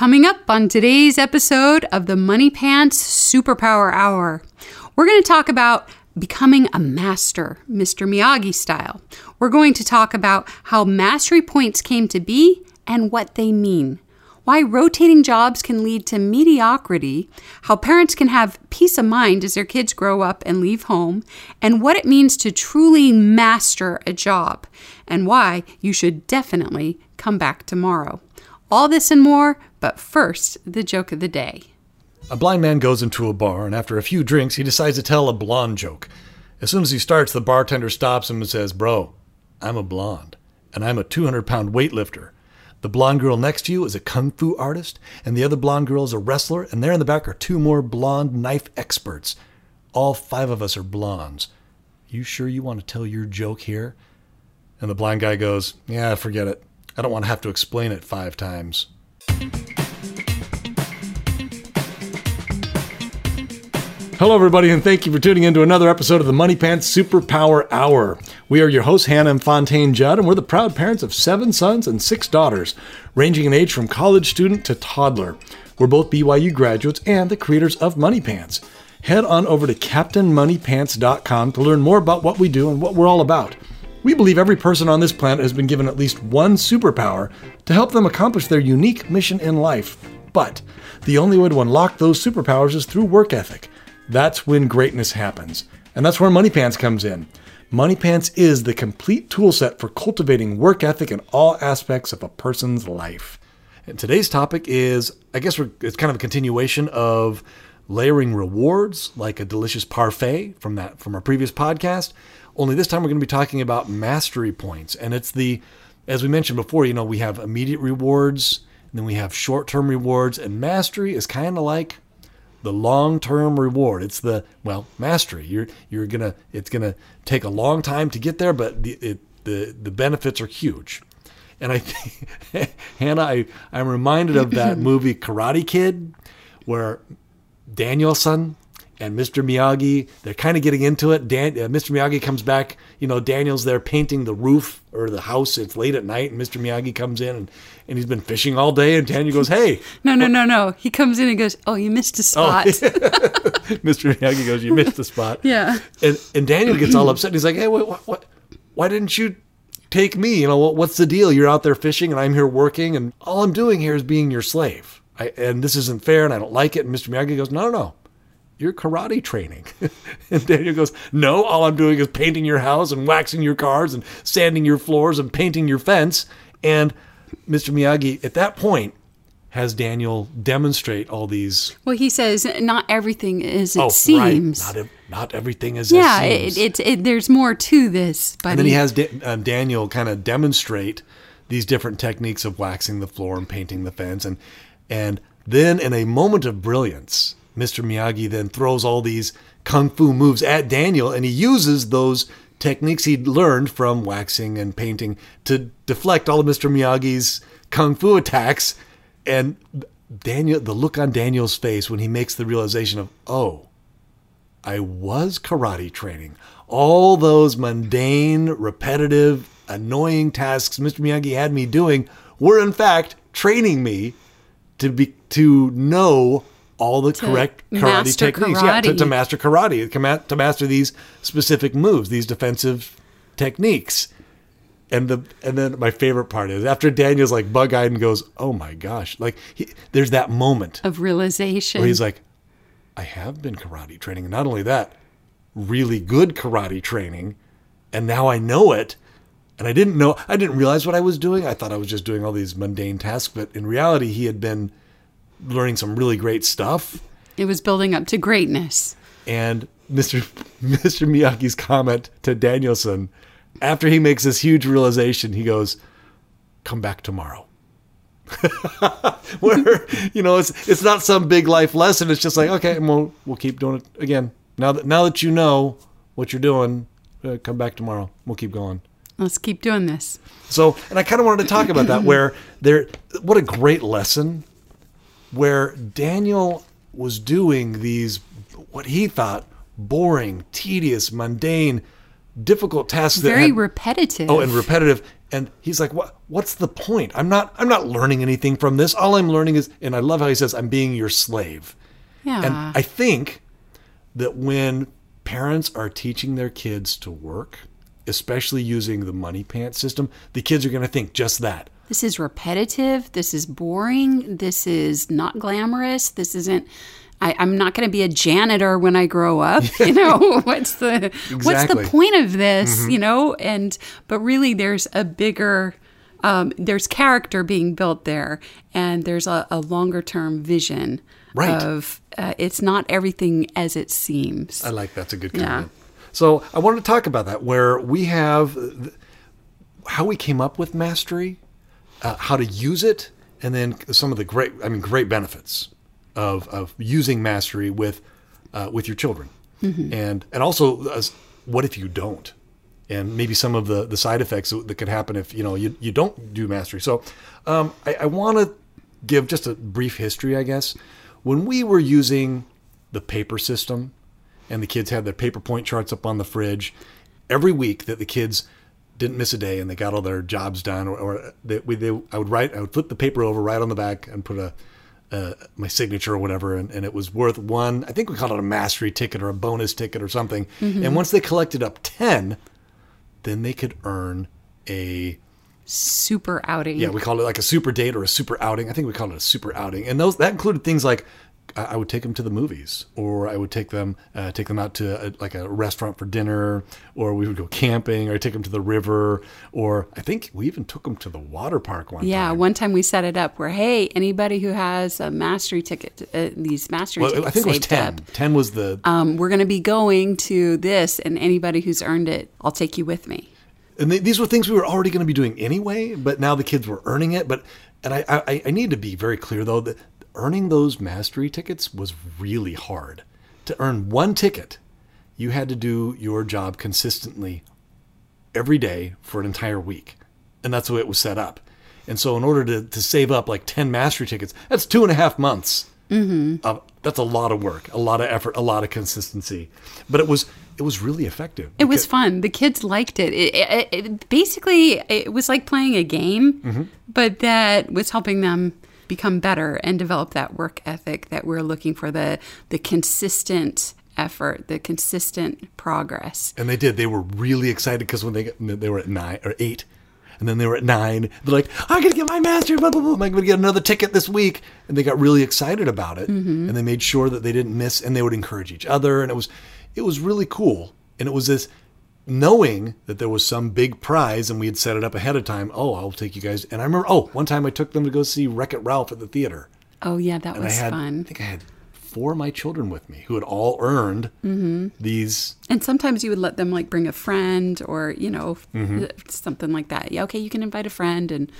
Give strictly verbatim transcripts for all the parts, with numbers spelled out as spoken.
Coming up on today's episode of the Money Pants Superpower Hour, we're going to talk about becoming a master, Mister Miyagi style. We're going to talk about how mastery points came to be and what they mean, why rotating jobs can lead to mediocrity, how parents can have peace of mind as their kids grow up and leave home, and what it means to truly master a job, and why you should definitely come back tomorrow. All this and more, but first, the joke of the day. A blind man goes into a bar, and after a few drinks, he decides to tell a blonde joke. As soon as he starts, the bartender stops him and says, "Bro, I'm a blonde, and I'm a two hundred pound weightlifter. The blonde girl next to you is a kung fu artist, and the other blonde girl is a wrestler, and there in the back are two more blonde knife experts. All five of us are blondes. You sure you want to tell your joke here?" And the blind guy goes, "Yeah, forget it. I don't want to have to explain it five times." Hello, everybody, and thank you for tuning in to another episode of the Money Pants Superpower Hour. We are your hosts, Hannah and Fontaine Judd, and we're the proud parents of seven sons and six daughters, ranging in age from college student to toddler. We're both B Y U graduates and the creators of Money Pants. Head on over to Captain Money Pants dot com to learn more about what we do and what we're all about. We believe every person on this planet has been given at least one superpower to help them accomplish their unique mission in life. But the only way to unlock those superpowers is through work ethic. That's when greatness happens. And that's where Money Pants comes in. Money Pants is the complete tool set for cultivating work ethic in all aspects of a person's life. And today's topic is, I guess we're, it's kind of a continuation of layering rewards, like a delicious parfait from that from our previous podcast. Only this time we're going to be talking about mastery points. And it's the, as we mentioned before, you know, we have immediate rewards, and then we have short-term rewards, and mastery is kind of like the long-term reward. It's the, well, mastery. You're you're gonna. It's gonna take a long time to get there, but the it, the the benefits are huge. And I think, Hannah, I I'm reminded of that movie Karate Kid, where Daniel-san and Mister Miyagi, they're kind of getting into it. Dan, uh, Mister Miyagi comes back. You know, Daniel's there painting the roof or the house. It's late at night, and Mister Miyagi comes in, and, and he's been fishing all day, and Daniel goes, "Hey." No, no, no, no. He comes in and goes, "Oh, you missed a spot." Oh. Mister Miyagi goes, "You missed a spot." Yeah. And and Daniel gets all upset. And he's like, "Hey, wait, what, what, why didn't you take me? You know, what, what's the deal? You're out there fishing, and I'm here working, and all I'm doing here is being your slave. I, and this isn't fair, and I don't like it." And Mister Miyagi goes, "No, no, no. Your karate training." And Daniel goes, "No, all I'm doing is painting your house and waxing your cars and sanding your floors and painting your fence." And Mister Miyagi, at that point, has Daniel demonstrate all these. Well, he says, not everything is it oh, seems. Right. Not, not everything is yeah, it seems. Yeah, it, it, it, there's more to this, buddy. And then he has da- um, Daniel kind of demonstrate these different techniques of waxing the floor and painting the fence. And, and then in a moment of brilliance, Mister Miyagi then throws all these kung fu moves at Daniel, and he uses those techniques he'd learned from waxing and painting to deflect all of Mister Miyagi's kung fu attacks. And Daniel, the look on Daniel's face when he makes the realization of, "Oh, I was karate training. All those mundane, repetitive, annoying tasks Mister Miyagi had me doing were, in fact, training me to be to know all the correct karate techniques, karate. yeah, to, to master karate, to master these specific moves, these defensive techniques." And the and then my favorite part is after Daniel's like bug-eyed and goes, "Oh my gosh!" Like he, there's that moment of realization where he's like, "I have been karate training, and not only that, really good karate training, and now I know it. And I didn't know, I didn't realize what I was doing. I thought I was just doing all these mundane tasks, but in reality, he had been" learning some really great stuff. It was building up to greatness. And Mister Mister Miyagi's comment to Danielson, after he makes this huge realization, he goes, "Come back tomorrow." Where, you know, it's it's not some big life lesson. It's just like, okay, we'll we'll keep doing it again. Now that now that you know what you're doing, uh, come back tomorrow. We'll keep going. Let's keep doing this. So, and I kind of wanted to talk about that. Where there, what a great lesson. Where Daniel was doing these, what he thought, boring, tedious, mundane, difficult tasks. Very that had, repetitive. Oh, and repetitive. And he's like, what, what's the point? I'm not, I'm not learning anything from this. All I'm learning is, and I love how he says, I'm being your slave. Yeah. And I think that when parents are teaching their kids to work, especially using the money pants system, the kids are going to think just that. This is repetitive. This is boring. This is not glamorous. This isn't, I, I'm not going to be a janitor when I grow up. You know, what's the exactly. what's the point of this? Mm-hmm. You know, and but really, there's a bigger, um, there's character being built there, and there's a, a longer term vision right. of uh, it's not everything as it seems. I like that's a good comment. Yeah. So I wanted to talk about that, where we have th- how we came up with mastery, uh, how to use it, and then some of the great, I mean, great benefits. Of, of using mastery with uh, with your children, mm-hmm. and and also uh, what if you don't, and maybe some of the, the side effects that could happen if you know you, you don't do mastery. So um, I, I want to give just a brief history, I guess. When we were using the paper system, and the kids had their paper point charts up on the fridge, every week that the kids didn't miss a day and they got all their jobs done, or, or they, we, they I would write I would flip the paper over right on the back and put a Uh, my signature or whatever, and, and it was worth one, I think we called it a mastery ticket or a bonus ticket or something. Mm-hmm. And once they collected up ten, then they could earn a... super outing. Yeah, we called it like a super date or a super outing. I think we called it a super outing. And those that included things like I, I would take them to the movies, or I would take them uh, take them out to a, like a restaurant for dinner, or we would go camping, or I'd take them to the river, or I think we even took them to the water park one yeah, time. Yeah, one time we set it up where, hey, anybody who has a mastery ticket, uh, these mastery well, tickets I think saved it was ten. Up, ten was the... Um, we're going to be going to this, and anybody who's earned it, I'll take you with me. And they, these were things we were already going to be doing anyway, but now the kids were earning it. But And I, I, I need to be very clear, though, that earning those mastery tickets was really hard. To earn one ticket, you had to do your job consistently every day for an entire week. And that's the way it was set up. And so in order to, to save up like ten mastery tickets, that's two and a half months. Mm-hmm. Uh, that's a lot of work, a lot of effort, a lot of consistency. But it was it was really effective. It was fun. The kids liked it. It, it, it basically, it was like playing a game, mm-hmm. but that was helping them become better and develop that work ethic that we're looking for, the the consistent effort, the consistent progress. And they did. They were really excited because when they got, they were at nine or eight, and then they were at nine, they're like, I'm going to get my master, blah, blah, blah. I'm going to get another ticket this week. And they got really excited about it, mm-hmm. and they made sure that they didn't miss, and they would encourage each other. And it was it was really cool. And it was this knowing that there was some big prize, and we had set it up ahead of time. Oh, I'll take you guys. And I remember, oh, one time I took them to go see Wreck-It Ralph at the theater. Oh, yeah, that and was I had, fun. I think I had four of my children with me who had all earned mm-hmm. these. And sometimes you would let them, like, bring a friend or, you know, mm-hmm. something like that. Yeah, okay, you can invite a friend. And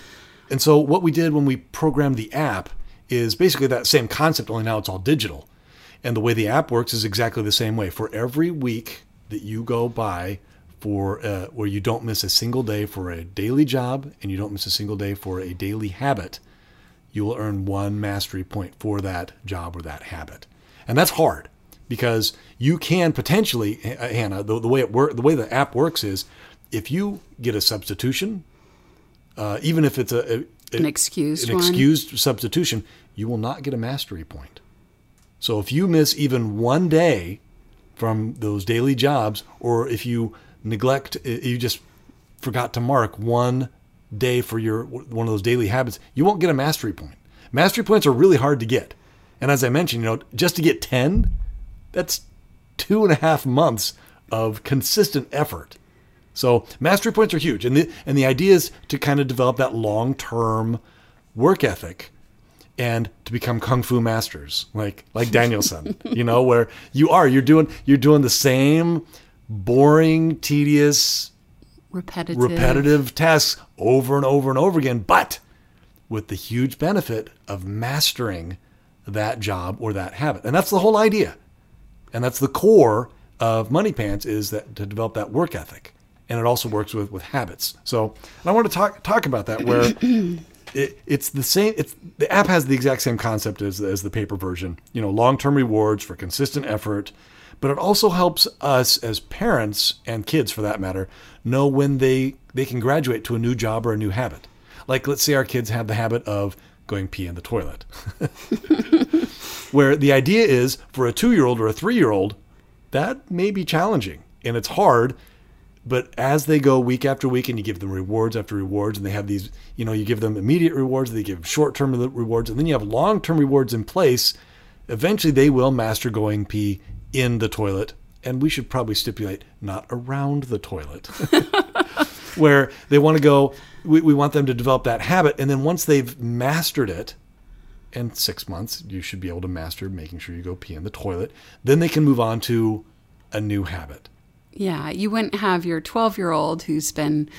and so what we did when we programmed the app is basically that same concept, only now it's all digital. And the way the app works is exactly the same way. For every week that you go by... for uh, where you don't miss a single day for a daily job, and you don't miss a single day for a daily habit, you will earn one mastery point for that job or that habit. And that's hard because you can potentially, Hannah, the, the way it work, the way the app works is if you get a substitution, uh, even if it's a, a, a an excused an one. excused substitution, you will not get a mastery point. So if you miss even one day from those daily jobs, or if you neglect, you just forgot to mark one day for your one of those daily habits, you won't get a mastery point. Mastery points are really hard to get. And as I mentioned, you know, just to get ten, that's two and a half months of consistent effort. So mastery points are huge. And the, and the idea is to kind of develop that long-term work ethic and to become kung fu masters, like like Daniel-san, you know, where you are, you're doing you're doing the same boring, tedious, repetitive. repetitive tasks over and over and over again, but with the huge benefit of mastering that job or that habit. And that's the whole idea. And that's the core of Money Pants, is that to develop that work ethic. And it also works with, with habits. So and I want to talk talk about that, where it, it's the same. It's the app has the exact same concept as, as the paper version, you know, long-term rewards for consistent effort. but it also helps us as parents and kids, for that matter, know when they, they can graduate to a new job or a new habit. Like, let's say our kids have the habit of going pee in the toilet, where the idea is for a two-year-old or a three-year-old, that may be challenging and it's hard. But as they go week after week and you give them rewards after rewards and they have these, you know, you give them immediate rewards, they give them short-term rewards, and then you have long-term rewards in place, eventually they will master going pee in the toilet. And we should probably stipulate not around the toilet, where they want to go. We, we want them to develop that habit. And then once they've mastered it, and six months, you should be able to master making sure you go pee in the toilet. Then they can move on to a new habit. Yeah, you wouldn't have your twelve-year-old who's been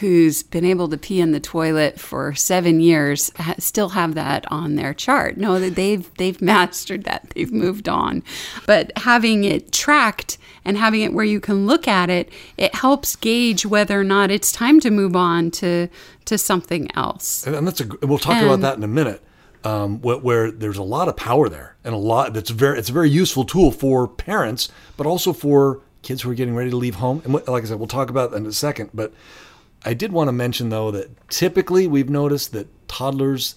who's been able to pee in the toilet for seven years ha- still have that on their chart. No, they've they've mastered that. They've moved on. But having it tracked and having it where you can look at it, it helps gauge whether or not it's time to move on to to something else. And that's a, we'll talk and, about that in a minute. Um, where, where there's a lot of power there, and a lot that's very it's a very useful tool for parents, but also for kids who are getting ready to leave home. And like I said, we'll talk about that in a second. But I did want to mention, though, that typically we've noticed that toddlers...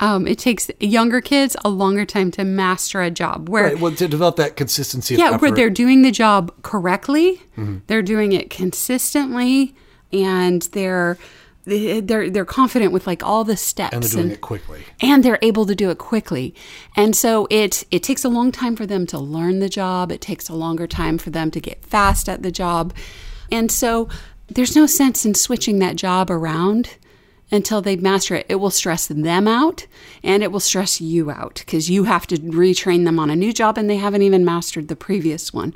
Um, it takes younger kids a longer time to master a job. Where, right, well, to develop that consistency of effort. Yeah, where they're doing the job correctly, mm-hmm. they're doing it consistently, and they're... They're they're confident with like all the steps, and they're doing and, it quickly, and they're able to do it quickly, and so it it takes a long time for them to learn the job. It takes a longer time for them to get fast at the job, and so there's no sense in switching that job around until they master it. It will stress them out, and it will stress you out because you have to retrain them on a new job, and they haven't even mastered the previous one,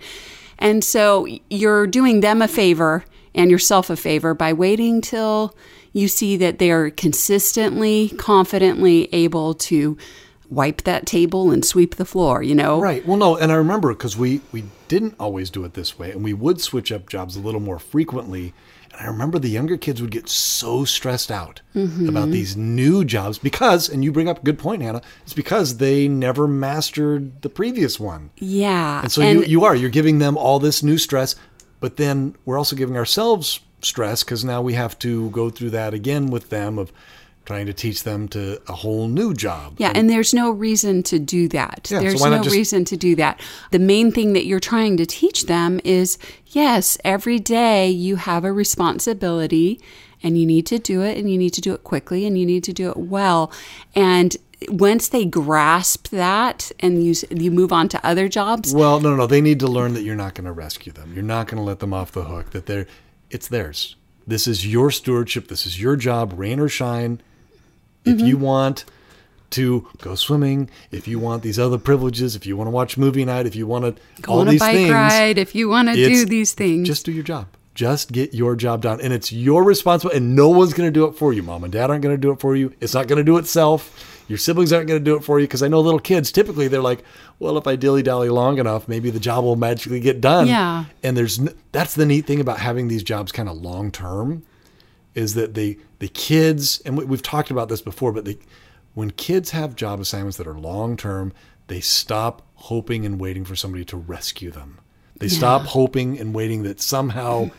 and so you're doing them a favor and yourself a favor by waiting till you see that they are consistently, confidently able to wipe that table and sweep the floor, you know? Right. Well, no, and I remember because we, we didn't always do it this way, and we would switch up jobs a little more frequently. And I remember the younger kids would get so stressed out mm-hmm. about these new jobs because, and you bring up a good point, Hannah, it's because they never mastered the previous one. Yeah. And so and you, you are, you're giving them all this new stress. But then we're also giving ourselves stress because now we have to go through that again with them of trying to teach them to a whole new job. Yeah, and, and there's no reason to do that. Yeah, there's so no just... reason to do that. The main thing that you're trying to teach them is, yes, every day you have a responsibility and you need to do it and you need to do it quickly and you need to do it well. And once they grasp that and you you move on to other jobs. Well, no, no, they need to learn that you're not going to rescue them. You're not going to let them off the hook, that they're, it's theirs. This is your stewardship. This is your job, rain or shine. If mm-hmm. you want to go swimming, if you want these other privileges, if you want to watch movie night, if you want to go all on these a bike things, ride, if you want to do these things, just do your job. Just get your job done. And it's your responsibility. And no one's going to do it for you. Mom and dad aren't going to do it for you. It's not going to do itself. Your siblings aren't going to do it for you, because I know little kids, typically they're like, well, if I dilly-dally long enough, maybe the job will magically get done. Yeah. And there's that's the neat thing about having these jobs kind of long-term is that they, the kids, and we've talked about this before, but they, when kids have job assignments that are long-term, they stop hoping and waiting for somebody to rescue them. They yeah. stop hoping and waiting that somehow...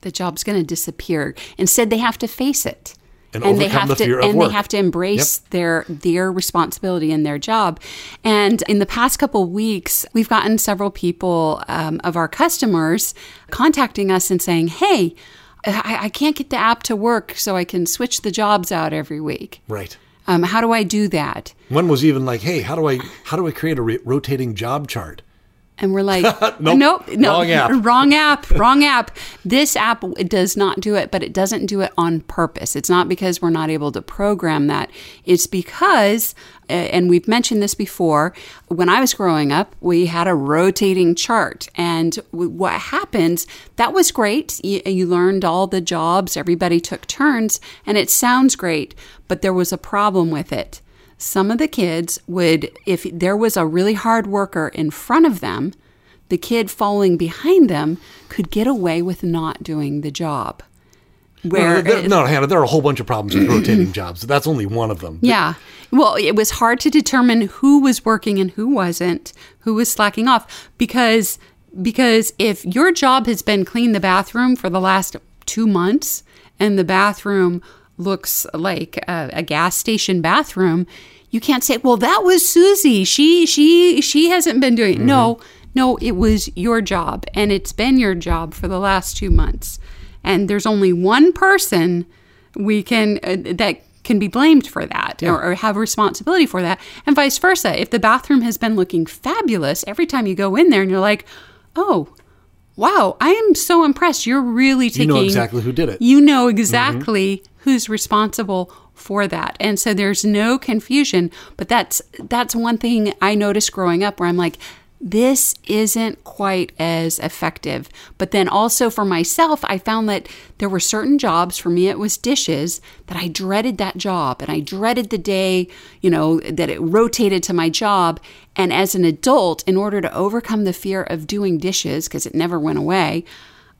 the job's going to disappear. Instead, they have to face it. And, and they have the to, and work. They have to embrace yep. their their responsibility in their job. And in the past couple of weeks, we've gotten several people um, of our customers contacting us and saying, "Hey, I, I can't get the app to work, so I can switch the jobs out every week." Right. Um, how do I do that? One was even like, "Hey, how do I how do I create a re- rotating job chart?" And we're like, nope, nope, no, wrong app, wrong app, wrong app. This app does not do it, but it doesn't do it on purpose. It's not because we're not able to program that. It's because, and we've mentioned this before, when I was growing up, we had a rotating chart. And what happens, that was great. You learned all the jobs, everybody took turns, and it sounds great, but there was a problem with it. Some of the kids would, if there was a really hard worker in front of them, the kid following behind them could get away with not doing the job. Where no, there, no, Hannah, there are a whole bunch of problems with rotating jobs. That's only one of them. Yeah. Well, it was hard to determine who was working and who wasn't, who was slacking off, because Because if your job has been clean the bathroom for the last two months and the bathroom looks like a, a gas station bathroom, you can't say, well, that was Susie. She she she hasn't been doing it. Mm-hmm. No, no, it was your job. And it's been your job for the last two months. And there's only one person we can uh, that can be blamed for that, yeah. or, or have responsibility for that. And vice versa. If the bathroom has been looking fabulous, every time you go in there and you're like, oh, wow, I am so impressed. You're really taking... You know exactly who did it. You know exactly mm-hmm. who's responsible for that. And so there's no confusion. But that's that's one thing I noticed growing up where I'm like, this isn't quite as effective. But then also for myself, I found that there were certain jobs, for me it was dishes, that I dreaded that job. And I dreaded the day, you know, that it rotated to my job. And as an adult, in order to overcome the fear of doing dishes, because it never went away,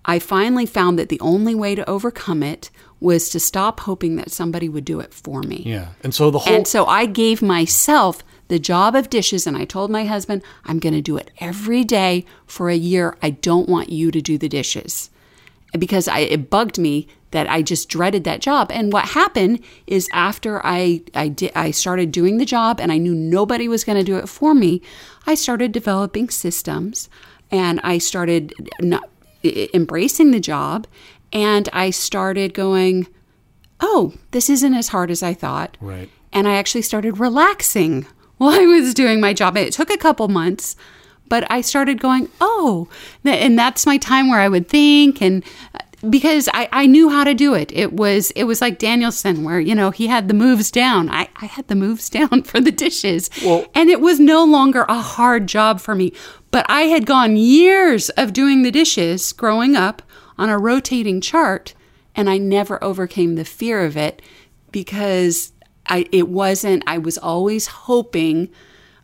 I finally found that the only way to overcome it was to stop hoping that somebody would do it for me. Yeah. And so the whole... And so I gave myself... the job of dishes, and I told my husband, I'm going to do it every day for a year. I don't want you to do the dishes. Because I, it bugged me that I just dreaded that job. And what happened is after I I, di- I started doing the job and I knew nobody was going to do it for me, I started developing systems and I started not embracing the job, and I started going, oh, this isn't as hard as I thought. Right. And I actually started relaxing while I was doing my job. It took a couple months, but I started going, oh, and that's my time where I would think, and because I, I knew how to do it. It was it was like Daniel-san where, you know, he had the moves down. I, I had the moves down for the dishes. Well, and it was no longer a hard job for me. But I had gone years of doing the dishes growing up on a rotating chart, and I never overcame the fear of it because... I, it wasn't, I was always hoping,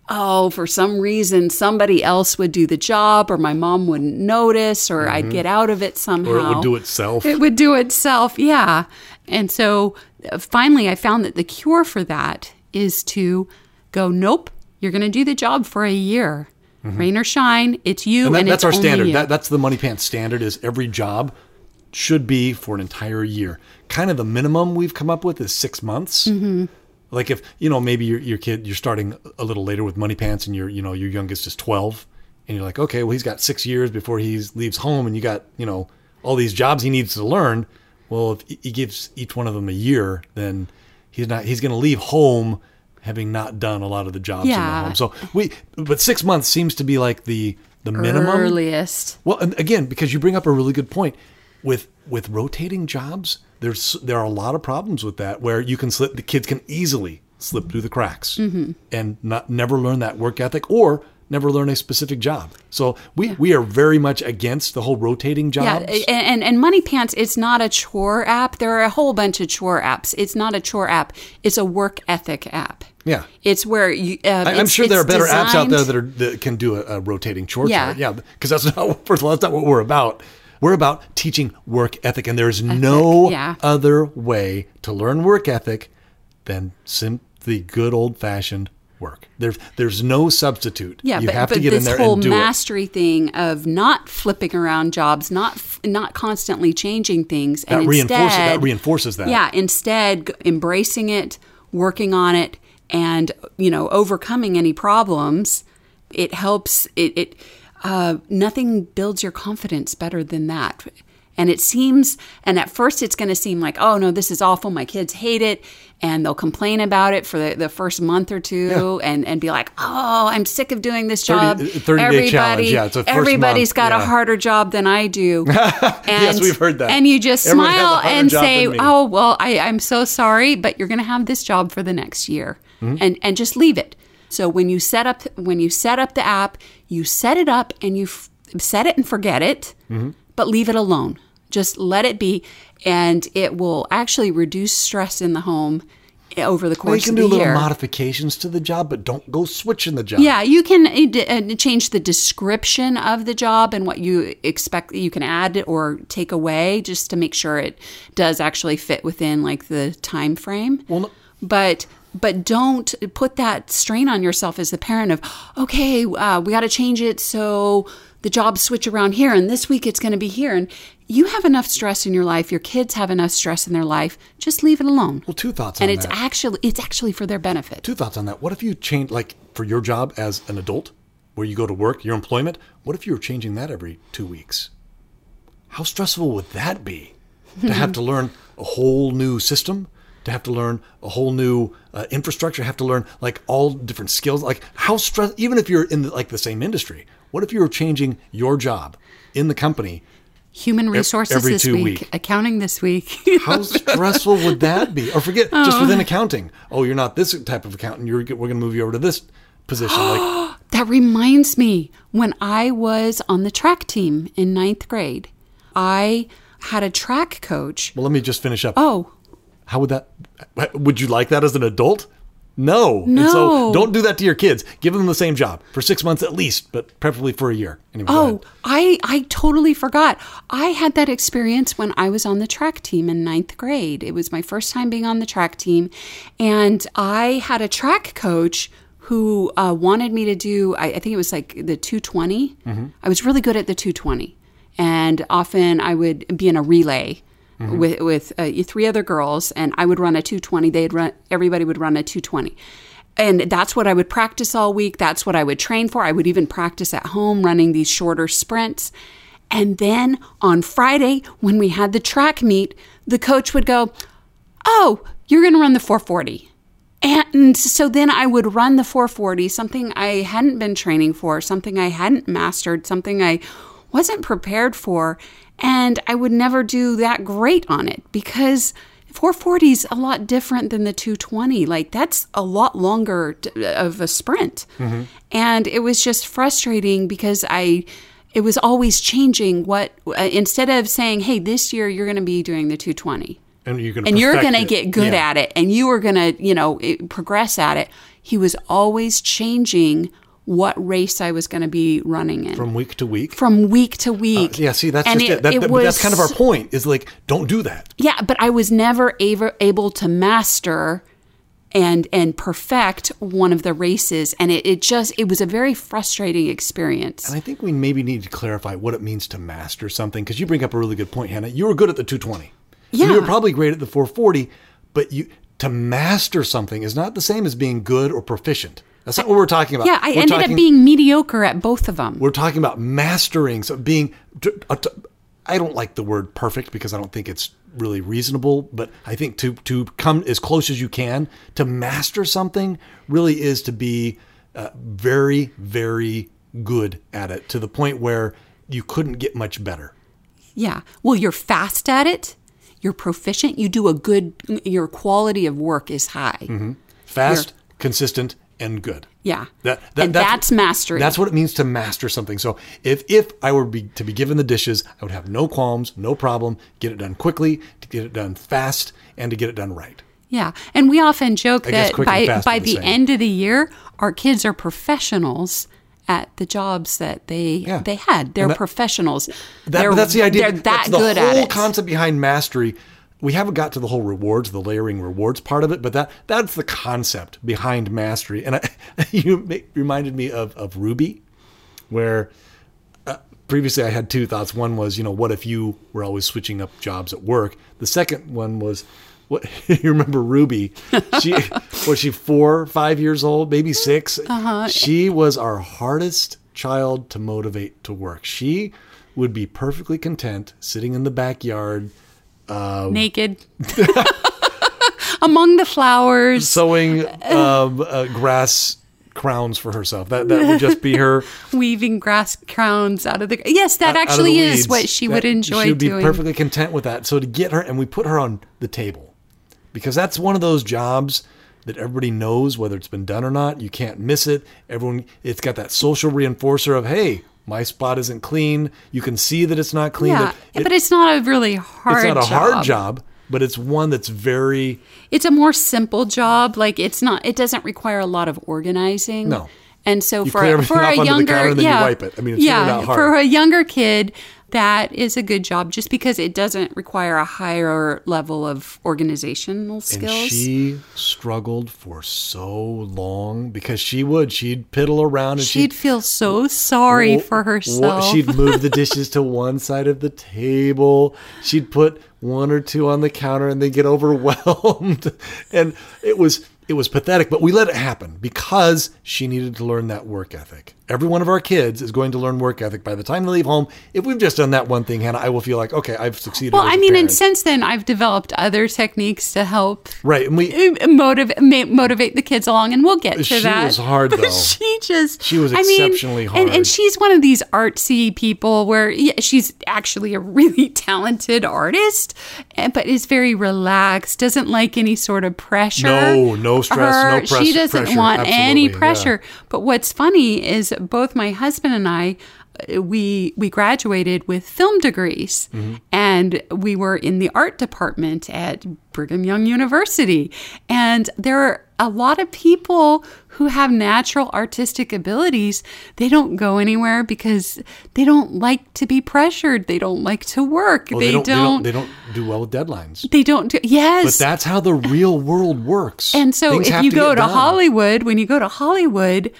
oh, for some reason, somebody else would do the job or my mom wouldn't notice or mm-hmm. I'd get out of it somehow. Or it would do itself. It would do itself, yeah. And so uh, finally, I found that the cure for that is to go, nope, you're going to do the job for a year. Mm-hmm. Rain or shine, it's you and, that, and that's it's our standard. That, that's the Money Pants standard is every job should be for an entire year. Kind of the minimum we've come up with is six months. Mm-hmm. Like if, you know, maybe your your kid, you're starting a little later with Money Pants and your, you know, your youngest is twelve and you're like, okay, well, he's got six years before he leaves home and you got, you know, all these jobs he needs to learn. Well, if he gives each one of them a year, then he's not, he's going to leave home having not done a lot of the jobs yeah. in the home. So we, but six months seems to be like the, the minimum. Earliest. Well, and again, because you bring up a really good point. With with rotating jobs, there's there are a lot of problems with that where you can slip, the kids can easily slip through the cracks mm-hmm. and not never learn that work ethic or never learn a specific job. So we, yeah. we are very much against the whole rotating jobs. Yeah, and, and Money Pants, it's not a chore app. There are a whole bunch of chore apps. It's not a chore app. It's a work ethic app. Yeah. It's where you... Um, I, I'm it's, sure there are better designed... apps out there that, are, that can do a, a rotating chore yeah. chart. Yeah, because that's not, first of all, that's not what we're about. We're about teaching work ethic, and there's ethic, no yeah. other way to learn work ethic than simply good old-fashioned work. There's there's no substitute. Yeah, you but, have but to get in there and do it. This whole mastery thing of not flipping around jobs, not f- not constantly changing things, and that instead reinforces, that reinforces that. Yeah, instead embracing it, working on it, and you know overcoming any problems. It helps. It. it Uh, nothing builds your confidence better than that. And it seems, and at first it's going to seem like, oh no, this is awful. My kids hate it. And they'll complain about it for the, the first month or two yeah. and, and be like, oh, I'm sick of doing this job. thirty, thirty Everybody, day challenge. Yeah, it's a first everybody's month. got yeah. a harder job than I do. And, yes, we've heard that. And you just Everyone smile and say, oh, well, I, I'm so sorry, but you're going to have this job for the next year mm-hmm. and, and just leave it. So when you set up when you set up the app, you set it up and you f- set it and forget it, mm-hmm. but leave it alone. Just let it be, and it will actually reduce stress in the home over the course of the year. You can do little modifications to the job, but don't go switching the job. Yeah, you can uh, change the description of the job and what you expect you can add or take away just to make sure it does actually fit within like the time frame. Well, no- but... But don't put that strain on yourself as the parent of, okay, uh, we got to change it so the jobs switch around here, and this week it's going to be here. And you have enough stress in your life. Your kids have enough stress in their life. Just leave it alone. Well, two thoughts on that. And it's actually, it's actually for their benefit. Two thoughts on that. What if you change, like for your job as an adult, where you go to work, your employment, what if you were changing that every two weeks? How stressful would that be to have to learn a whole new system? To have to learn a whole new uh, infrastructure, have to learn like all different skills, like how stress, even if you're in the, like the same industry, what if you were changing your job in the company? Human resources every this two week, week, accounting this week. How stressful would that be? Or forget oh. just within accounting. Oh, you're not this type of accountant. You're, we're going to move you over to this position. Like that reminds me, when I was on the track team in ninth grade, I had a track coach. Well, let me just finish up. Oh, How would that, would you like that as an adult? No. No. And so don't do that to your kids. Give them the same job for six months at least, but preferably for a year. Anyway, oh, I, I totally forgot. I had that experience when I was on the track team in ninth grade. It was my first time being on the track team. And I had a track coach who uh, wanted me to do, I, I think it was like the two twenty. Mm-hmm. I was really good at the two twenty. And often I would be in a relay Mm-hmm. with with uh, three other girls, and I would run a two twenty. They'd run, everybody would run a two twenty. And that's what I would practice all week. That's what I would train for. I would even practice at home running these shorter sprints. And then on Friday, when we had the track meet, the coach would go, oh, you're going to run the four forty. And so then I would run the four forty, something I hadn't been training for, something I hadn't mastered, something I wasn't prepared for. And I would never do that great on it because four forty is a lot different than the two twenty. Like, that's a lot longer of a sprint. Mm-hmm. And it was just frustrating because I, it was always changing what, uh, instead of saying, hey, this year you're going to be doing the two twenty. And you're going to, and you're going to get good yeah. at it. And you are going to, you know, progress at it. He was always changing what race I was going to be running in. From week to week? From week to week. Uh, yeah, see, that's and just it. it. That, it that, was, that's kind of our point, is like, don't do that. Yeah, but I was never ever able to master and and perfect one of the races. And it, it just, it was a very frustrating experience. And I think we maybe need to clarify what it means to master something, because you bring up a really good point, Hannah. You were good at the two twenty. Yeah. And you were probably great at the four forty, but you to master something is not the same as being good or proficient. That's not what we're talking about. Yeah, I we're ended talking, up being mediocre at both of them. We're talking about mastering, so being, I don't like the word perfect because I don't think it's really reasonable, but I think to, to come as close as you can to master something really is to be uh, very, very good at it to the point where you couldn't get much better. Yeah. Well, you're fast at it. You're proficient. You do a good, your quality of work is high. Mm-hmm. Fast, you're, consistent, and good. Yeah. That, that, and that's, that's mastery. That's what it means to master something. So if, if I were be, to be given the dishes, I would have no qualms, no problem, get it done quickly, to get it done fast, and to get it done right. Yeah. And we often joke I that by, by the, the end of the year, our kids are professionals at the jobs that they yeah. they had. They're that, professionals. That, they're, that's the idea. They're that that's good at it. The whole concept behind mastery. We haven't got to the whole rewards, the layering rewards part of it, but that that's the concept behind mastery. And I, you reminded me of, of Ruby, where uh, previously I had two thoughts. One was, you know, what if you were always switching up jobs at work? The second one was, what you remember Ruby? She was she four, five years old, maybe six. Uh-huh. She was our hardest child to motivate to work. She would be perfectly content sitting in the backyard. Um, Naked. Among the flowers. Sewing um, uh, grass crowns for herself. That that would just be her. Weaving grass crowns out of the... Yes, that out, actually out is what she that, would enjoy doing. She would be doing. Perfectly content with that. So to get her... And we put her on the table. Because that's one of those jobs that everybody knows whether it's been done or not. You can't miss it. Everyone... It's got that social reinforcer of, hey... My spot isn't clean. You can see that it's not clean. Yeah, it, but it's not a really hard job. It's not a job. hard job, but it's one that's very... It's a more simple job. Like, it's not. It doesn't require a lot of organizing. No. And so you for a, for a younger yeah, you wipe it. I mean, it's yeah, really not hard. For a younger kid, that is a good job just because it doesn't require a higher level of organizational skills. And she struggled for so long because she would. She'd piddle around. and She'd, she'd feel so sorry w- for herself. W- she'd move the dishes to one side of the table. She'd put one or two on the counter and then get overwhelmed. And it was... It was pathetic, but we let it happen because she needed to learn that work ethic. Every one of our kids is going to learn work ethic. By the time they leave home, if we've just done that one thing, Hannah, I will feel like, okay, I've succeeded. Well, as I mean, a parent. And since then, I've developed other techniques to help right, and we, motiv- motivate the kids along, and we'll get to she that. She was hard, but though. She just... She was I exceptionally mean, hard. And, and she's one of these artsy people where yeah, she's actually a really talented artist, but is very relaxed, doesn't like any sort of pressure. No, no. Stress, Her, no press, she doesn't pressure. want Absolutely, any pressure. Yeah. But what's funny is both my husband and I, we we graduated with film degrees, mm-hmm. and we were in the art department at Brigham Young University. And there are a lot of people who have natural artistic abilities. They don't go anywhere because they don't like to be pressured. They don't like to work. Well, they, they, don't, don't, they don't. They don't do well with deadlines. They don't. Do, yes, but that's how the real world works. And so, Things if you to go to done. Hollywood, when you go to Hollywood.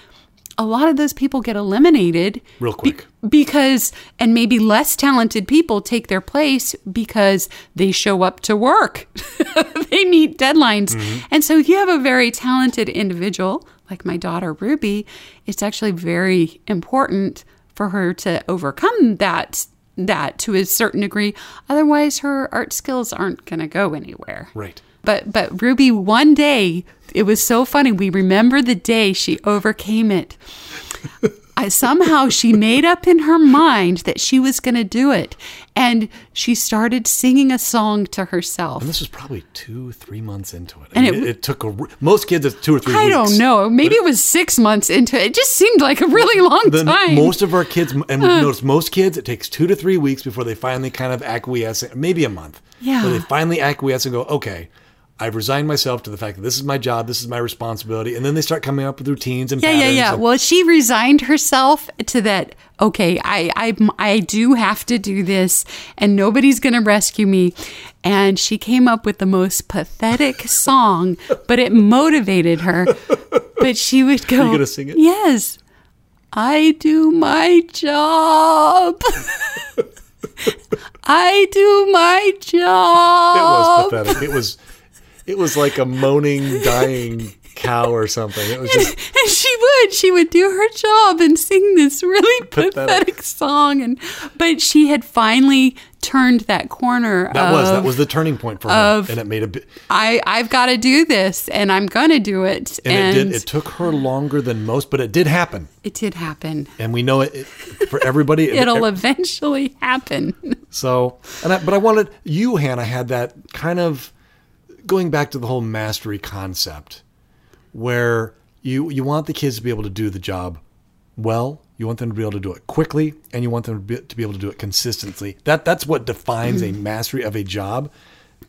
A lot of those people get eliminated real quick be- because, and maybe less talented people take their place because they show up to work. They meet deadlines. Mm-hmm. And so if you have a very talented individual, like my daughter Ruby, it's actually very important for her to overcome that that to a certain degree. Otherwise, her art skills aren't going to go anywhere. Right. But but Ruby, one day, it was so funny. We remember the day she overcame it. I, somehow she made up in her mind that she was going to do it. And she started singing a song to herself. And this was probably two, three months into it. I and mean, it, it took, a, most kids, it's two or three I weeks. I don't know. Maybe it, it was six months into it. It just seemed like a really long the, time. Most of our kids, and we've uh, noticed most kids, it takes two to three weeks before they finally kind of acquiesce, maybe a month. Yeah. Where they finally acquiesce and go, okay. I've resigned myself to the fact that this is my job, this is my responsibility, and then they start coming up with routines and yeah, patterns. Yeah, yeah, yeah. Well, she resigned herself to that, okay, I, I, I do have to do this, and nobody's going to rescue me. And she came up with the most pathetic song, but it motivated her. But she would go, Are you going to sing it? Yes, I do my job. I do my job. It was pathetic. It was... It was like a moaning, dying cow or something. It was just and she would, she would do her job and sing this really pathetic, pathetic song. And but she had finally turned that corner. That of, was that was the turning point for of, her, and it made a bit. I I've got to do this, and I'm gonna do it. And, and it did. It took her longer than most, but it did happen. It did happen, and we know it, it for everybody. It'll it, eventually happen. So, and I, but I wanted you, Hannah, had that kind of. Going back to the whole mastery concept where you, you want the kids to be able to do the job well, you want them to be able to do it quickly, and you want them to be, to be able to do it consistently. That that's what defines a mastery of a job.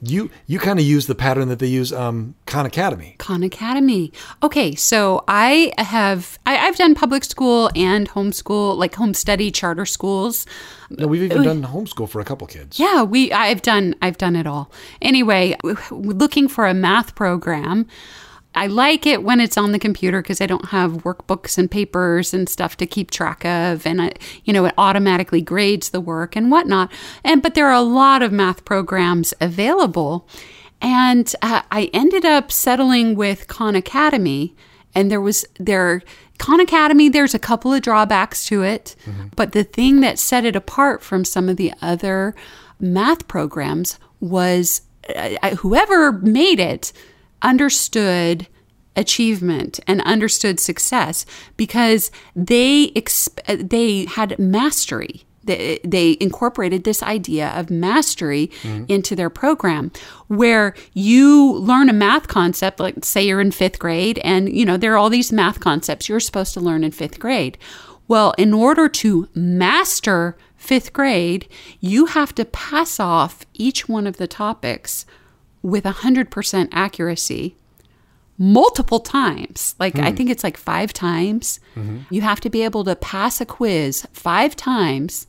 You you kind of use the pattern that they use um, Khan Academy. Khan Academy. Okay, so I have, I, I've done public school and homeschool, like home study charter schools. No, we've even done homeschool for a couple kids. Yeah, we. I've done. I've done it all. Anyway, looking for a math program. I like it when it's on the computer because I don't have workbooks and papers and stuff to keep track of, and I, you know, it automatically grades the work and whatnot. And but there are a lot of math programs available, and uh, I ended up settling with Khan Academy. And there was there Khan Academy, there's a couple of drawbacks to it, mm-hmm. but the thing that set it apart from some of the other math programs was uh, whoever made it understood achievement and understood success because they exp- they had mastery. They, they incorporated this idea of mastery mm-hmm. into their program where you learn a math concept, like say you're in fifth grade and, you know, there are all these math concepts you're supposed to learn in fifth grade. Well, in order to master fifth grade, you have to pass off each one of the topics with one hundred percent accuracy multiple times. Like, hmm. I think it's like five times. Mm-hmm. You have to be able to pass a quiz five times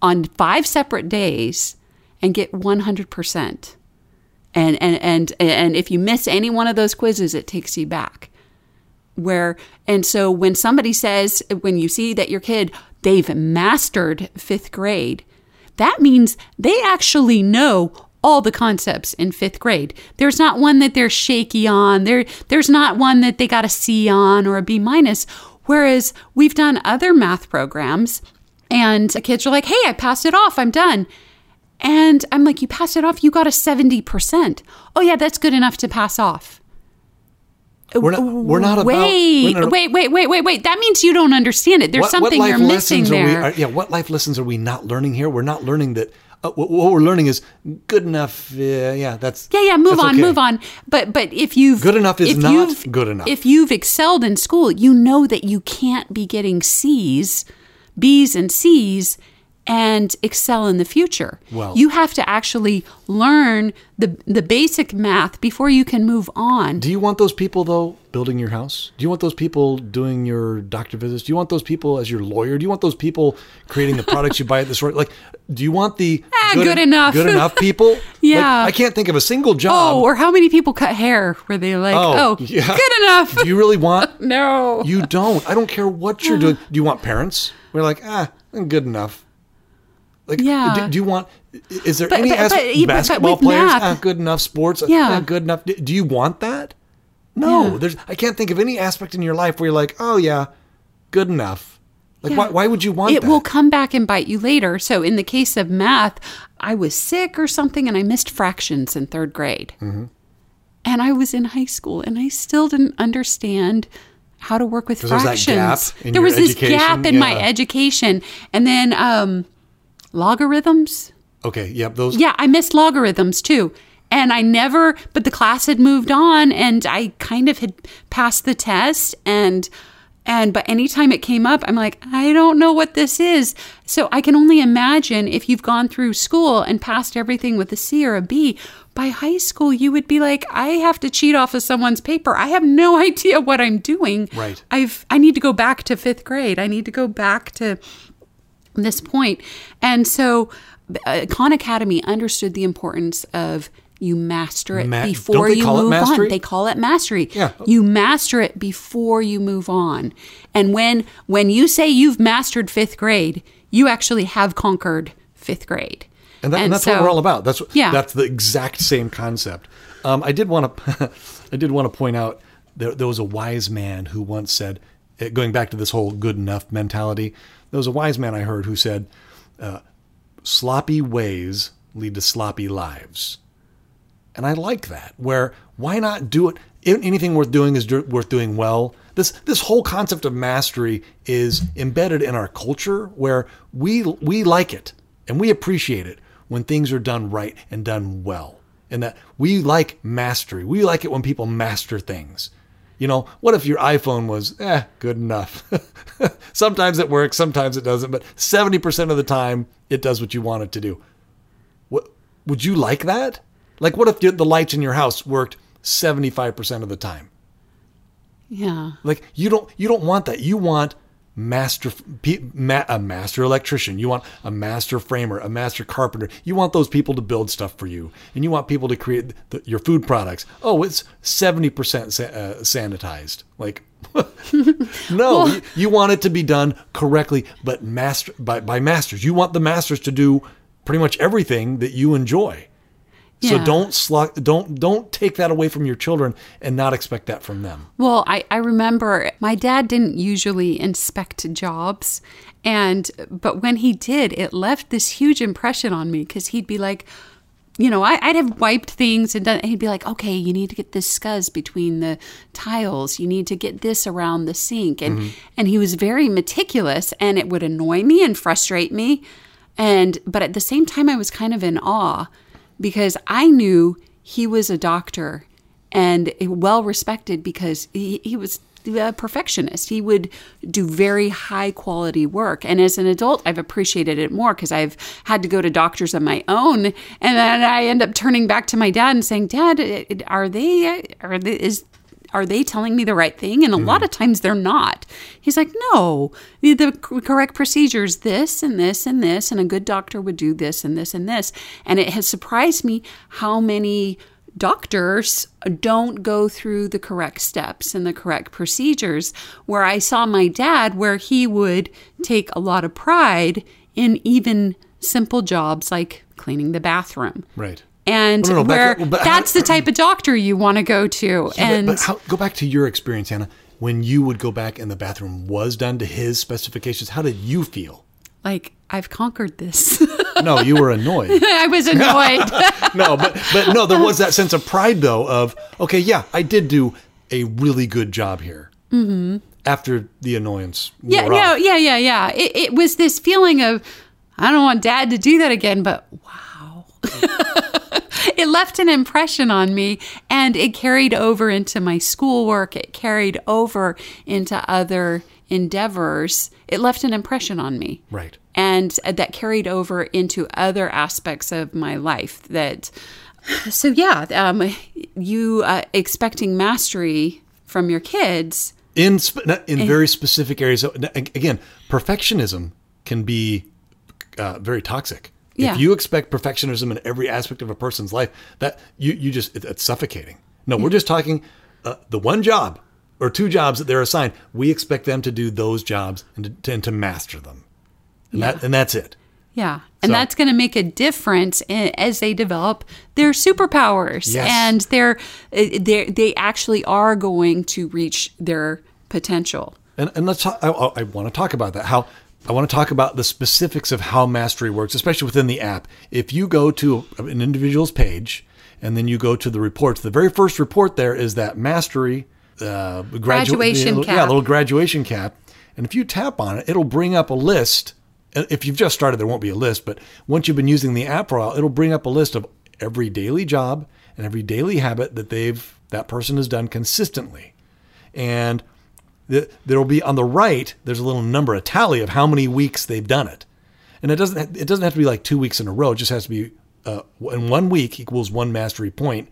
on five separate days and get one hundred percent. And, and, and, and if you miss any one of those quizzes, it takes you back. Where, and so when somebody says, when you see that your kid, they've mastered fifth grade, that means they actually know all the concepts in fifth grade. There's not one that they're shaky on. There, there's not one that they got a C on or a B minus. Whereas we've done other math programs and the kids are like, hey, I passed it off. I'm done. And I'm like, you passed it off. You got a seventy percent. Oh, yeah, that's good enough to pass off. We're not, we're not about... Wait, not, wait, wait, wait, wait, wait. That means you don't understand it. There's what, something what you're missing there. Are we, are, yeah, what life lessons are we not learning here? We're not learning that... Uh, what, what we're learning is good enough. Uh, yeah, that's... Yeah, yeah, move on, okay. move on. But but if you've... Good enough is not good enough. If you've excelled in school, you know that you can't be getting C's, B's and C's, and excel in the future. Well, you have to actually learn the the basic math before you can move on. Do you want those people, though, building your house? Do you want those people doing your doctor visits? Do you want those people as your lawyer? Do you want those people creating the products you buy at the store? Like, do you want the ah, good, good enough good enough people? Yeah. Like, I can't think of a single job. Oh, or how many people cut hair where they like, oh, oh yeah. good enough. Do you really want? No. You don't. I don't care what you're doing. Do you want parents? We're like, ah, good enough. Like, yeah. do, do you want, is there but, any but, as, but, basketball but players, math, ah, good enough sports, yeah. ah, good enough? Do you want that? No, yeah. there's, I can't think of any aspect in your life where you're like, oh yeah, good enough. Like, yeah. why, why would you want it that? It will come back and bite you later. So in the case of math, I was sick or something and I missed fractions in third grade. Mm-hmm. And I was in high school and I still didn't understand how to work with fractions. There was this gap in, gap in yeah. my education. And then, um... logarithms. Okay. Yep. Those. Yeah. I missed logarithms too. And I never, but the class had moved on and I kind of had passed the test and, and, but anytime it came up, I'm like, I don't know what this is. So I can only imagine if you've gone through school and passed everything with a C or a B, by high school, you would be like, I have to cheat off of someone's paper. I have no idea what I'm doing. Right. I've, I need to go back to fifth grade. I need to go back to this point. And so uh, Khan Academy understood the importance of you master it Ma- before you move on. They call it mastery. Yeah. You master it before you move on. And when when you say you've mastered fifth grade, you actually have conquered fifth grade. And, that, and, and that's so, what we're all about. That's what, yeah. that's the exact same concept. Um, I did want to I did want to point out there, there was a wise man who once said, going back to this whole good enough mentality, there was a wise man I heard who said, uh, sloppy ways lead to sloppy lives. And I like that, where why not do it? Anything worth doing is do, worth doing well. This this whole concept of mastery is embedded in our culture where we we like it and we appreciate it when things are done right and done well. And that we like mastery. We like it when people master things. You know, what if your iPhone was, eh, good enough? Sometimes it works, sometimes it doesn't, but seventy percent of the time, it does what you want it to do. What, would you like that? Like, what if the lights in your house worked seventy-five percent of the time? Yeah. Like, you don't you don't want that. You want master a master electrician. You want a master framer, a master carpenter. You want those people to build stuff for you. And you want people to create the, your food products. Oh, it's seventy percent sa- uh, sanitized. Like, no, well, you, you want it to be done correctly, but master by, by masters. You want the masters to do pretty much everything that you enjoy. Yeah. So don't slug, don't don't take that away from your children and not expect that from them. Well, I, I remember my dad didn't usually inspect jobs, and but when he did, it left this huge impression on me because he'd be like, you know, I, I'd have wiped things and done, and he'd be like, okay, you need to get this scuzz between the tiles. You need to get this around the sink. And, mm-hmm. and he was very meticulous, and it would annoy me and frustrate me. And but at the same time, I was kind of in awe, because I knew he was a doctor and well-respected because he, he was a perfectionist. He would do very high-quality work. And as an adult, I've appreciated it more because I've had to go to doctors of my own. And then I end up turning back to my dad and saying, Dad, are they, are they, is, are they telling me the right thing? And a mm. lot of times they're not. He's like, no, the correct procedure is this and this and this, and a good doctor would do this and this and this. And it has surprised me how many doctors don't go through the correct steps and the correct procedures, where I saw my dad, where he would take a lot of pride in even simple jobs like cleaning the bathroom. Right. And well, no, no, where back, but that's how, the type of doctor you want to go to. Yeah, and but how, go back to your experience, Anna, when you would go back and the bathroom was done to his specifications, how did you feel? Like, I've conquered this. No, you were annoyed. I was annoyed. No, but but no, there was that sense of pride, though, of, okay, yeah, I did do a really good job here. Mm-hmm. After the annoyance wore yeah, off. Yeah, yeah, yeah. It, it was this feeling of, I don't want Dad to do that again, but wow. It left an impression on me, and it carried over into my schoolwork. It carried over into other endeavors. It left an impression on me. Right. And that carried over into other aspects of my life. That, so yeah, um, you uh, expecting mastery from your kids. In, sp- in in very specific areas. Again, perfectionism can be uh, very toxic. Yeah. If you expect perfectionism in every aspect of a person's life, that you, you just, it, it's suffocating. No, yeah. We're just talking uh, the one job or two jobs that they're assigned. We expect them to do those jobs and to, and to master them. And, yeah. that, and that's it. Yeah. And so, that's going to make a difference in, as they develop their superpowers. Yes. And they're, they're, they actually are going to reach their potential. And, and let's talk, I, I want to talk about that, how I want to talk about the specifics of how mastery works, especially within the app. If you go to an individual's page and then you go to the reports, the very first report there is that mastery uh, gradu- graduation the, cap. Yeah, little graduation cap. And if you tap on it, it'll bring up a list. If you've just started, there won't be a list, but once you've been using the app for a while, it'll bring up a list of every daily job and every daily habit that they've that person has done consistently. And there'll be on the right, there's a little number, a tally of how many weeks they've done it. And it doesn't it doesn't have to be like two weeks in a row. It just has to be uh, in one week equals one mastery point.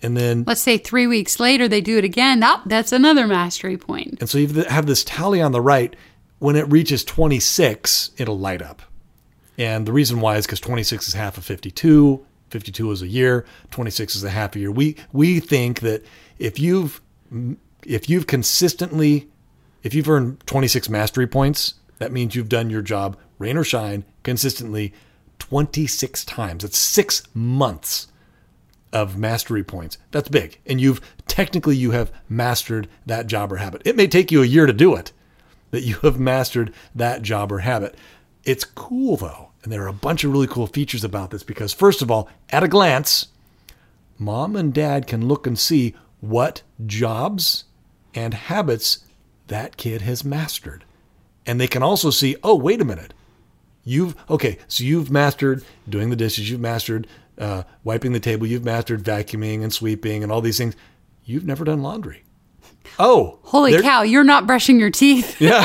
And then let's say three weeks later, they do it again. Oh, that's another mastery point. And so you have this tally on the right. When it reaches twenty-six, it'll light up. And the reason why is because twenty-six is half of fifty-two. fifty-two is a year. twenty-six is a half a year. We we think that if you've... If you've consistently, if you've earned twenty-six mastery points, that means you've done your job, rain or shine, consistently twenty-six times. That's six months of mastery points. That's big. And you've, technically you have mastered that job or habit. It may take you a year to do it, that you have mastered that job or habit. It's cool though. And there are a bunch of really cool features about this because first of all, at a glance, mom and dad can look and see what jobs and habits that kid has mastered. And they can also see, oh, wait a minute. You've, okay, so you've mastered doing the dishes, you've mastered uh, wiping the table, you've mastered vacuuming and sweeping and all these things. You've never done laundry. Oh. Holy there- cow, you're not brushing your teeth. Yeah.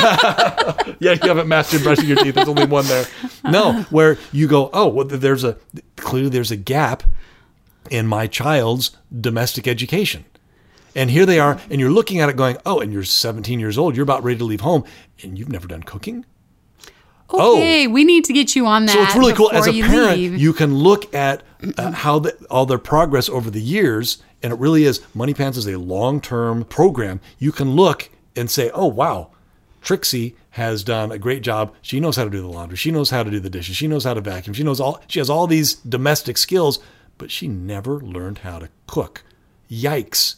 Yeah, you haven't mastered brushing your teeth. There's only one there. No, where you go, oh, well, there's a, clearly there's a gap in my child's domestic education. And here they are, and you're looking at it going, oh, and you're seventeen years old, you're about ready to leave home, and you've never done cooking? Okay, oh. We need to get you on that. So it's really cool. As a you parent, leave. You can look at uh, how the, all their progress over the years, and it really is, Money Pants is a long-term program. You can look and say, oh, wow, Trixie has done a great job. She knows how to do the laundry. She knows how to do the dishes. She knows how to vacuum. She knows all. She has all these domestic skills, but she never learned how to cook. Yikes.